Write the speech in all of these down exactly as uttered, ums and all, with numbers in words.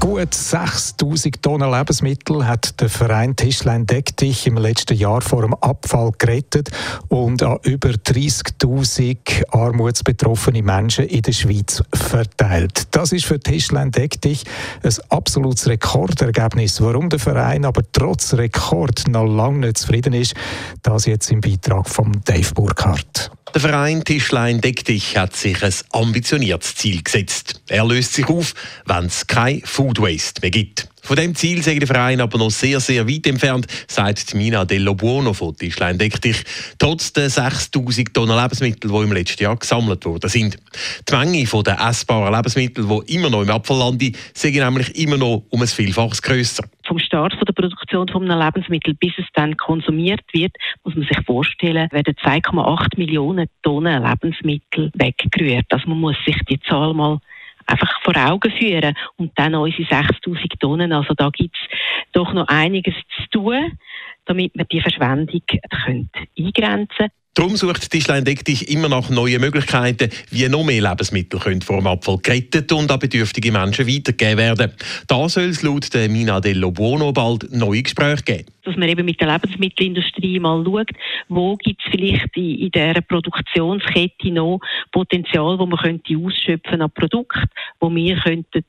Gut sechstausend Tonnen Lebensmittel hat der Verein Tischlein deck dich im letzten Jahr vor dem Abfall gerettet und an über dreissigtausend armutsbetroffene Menschen in der Schweiz verteilt. Das ist für Tischlein deck dich ein absolutes Rekordergebnis. Warum der Verein aber trotz Rekord noch lange nicht zufrieden ist, das jetzt im Beitrag von Dave Burkhardt. Der Verein Tischlein deck dich hat sich ein ambitioniertes Ziel gesetzt. Er löst sich auf, wenn es kein Food Waste mehr gibt. Von diesem Ziel sei der Verein aber noch sehr, sehr weit entfernt, sagt Mina dello Buono von Tischlein deck dich, trotz der sechstausend Tonnen Lebensmittel, die im letzten Jahr gesammelt worden sind. Die Menge der essbaren Lebensmittel, die immer noch im Abfall landen, sei nämlich immer noch um ein Vielfaches grösser. Vom Start von der Produktion von einem Lebensmittel, bis es dann konsumiert wird, muss man sich vorstellen, werden zwei Komma acht Millionen Tonnen Lebensmittel weggerührt. Also man muss sich die Zahl mal einfach vor Augen führen und dann unsere sechstausend Tonnen. Also da gibt es doch noch einiges zu tun, damit wir die Verschwendung können eingrenzen können. Darum sucht Tischlein deck dich immer nach neuen Möglichkeiten, wie noch mehr Lebensmittel können vor dem Abfall gerettet und an bedürftige Menschen weitergegeben werden. Da soll es laut der Mina dello Buono bald neue Gespräche geben. Dass man eben mit der Lebensmittelindustrie mal schaut, wo gibt es vielleicht in, in dieser Produktionskette noch Potenzial, wo man könnte ausschöpfen an Produkten, wo wir könnten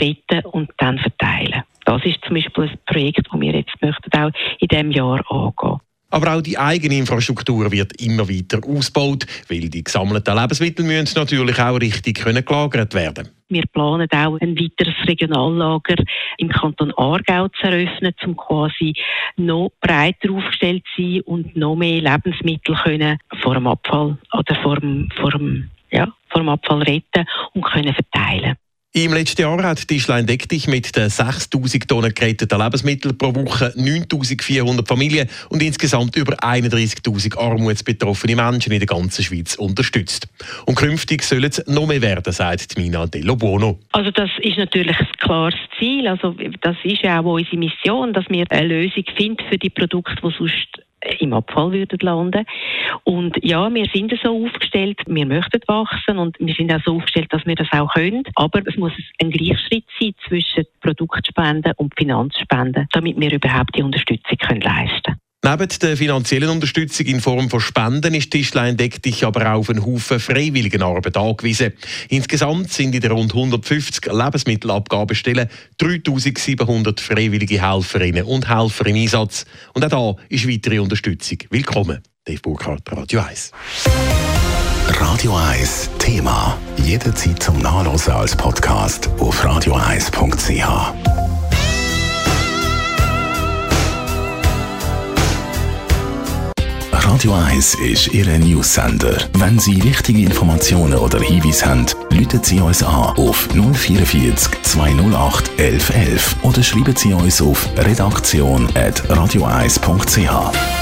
retten und dann verteilen. Das ist zum Beispiel ein Projekt, das wir jetzt möchten auch in diesem Jahr angehen. Aber auch die eigene Infrastruktur wird immer weiter ausgebaut, weil die gesammelten Lebensmittel müssen natürlich auch richtig gelagert werden können. Wir planen auch ein weiteres Regionallager im Kanton Aargau zu eröffnen, um quasi noch breiter aufgestellt zu sein und noch mehr Lebensmittel können vor dem Abfall oder vor dem, vor dem, ja, vor dem Abfall retten und können verteilen. Im letzten Jahr hat Tischlein deck dich mit den sechstausend Tonnen geretteten Lebensmitteln pro Woche neuntausendvierhundert Familien und insgesamt über einunddreissigtausend armutsbetroffene Menschen in der ganzen Schweiz unterstützt. Und künftig sollen es noch mehr werden, sagt Mina dello Buono. Also das ist natürlich ein klares Ziel. Also das ist ja auch unsere Mission, dass wir eine Lösung finden für die Produkte, die sonst im Abfall würden landen. Und ja, wir sind so aufgestellt, wir möchten wachsen und wir sind auch so aufgestellt, dass wir das auch können. Aber es muss ein Gleichschritt sein zwischen Produktspenden und Finanzspenden, damit wir überhaupt die Unterstützung können leisten können. Neben der finanziellen Unterstützung in Form von Spenden ist Tischlein deck dich aber auch auf einen Haufen Freiwilligenarbeit angewiesen. Insgesamt sind in den rund hundertfünfzig Lebensmittelabgabestellen dreitausendsiebenhundert freiwillige Helferinnen und Helfer im Einsatz. Und auch da ist weitere Unterstützung willkommen. Dave Burkhardt, Radio eins. Radio eins Thema. Jederzeit zum Nachlesen als Podcast auf radio eis punkt c h. Radio eins ist Ihr News-Sender. Wenn Sie wichtige Informationen oder Hinweise haben, rufen Sie uns an auf null vier vier zwei null acht elf elf oder schreiben Sie uns auf redaktion at radio eis punkt c h.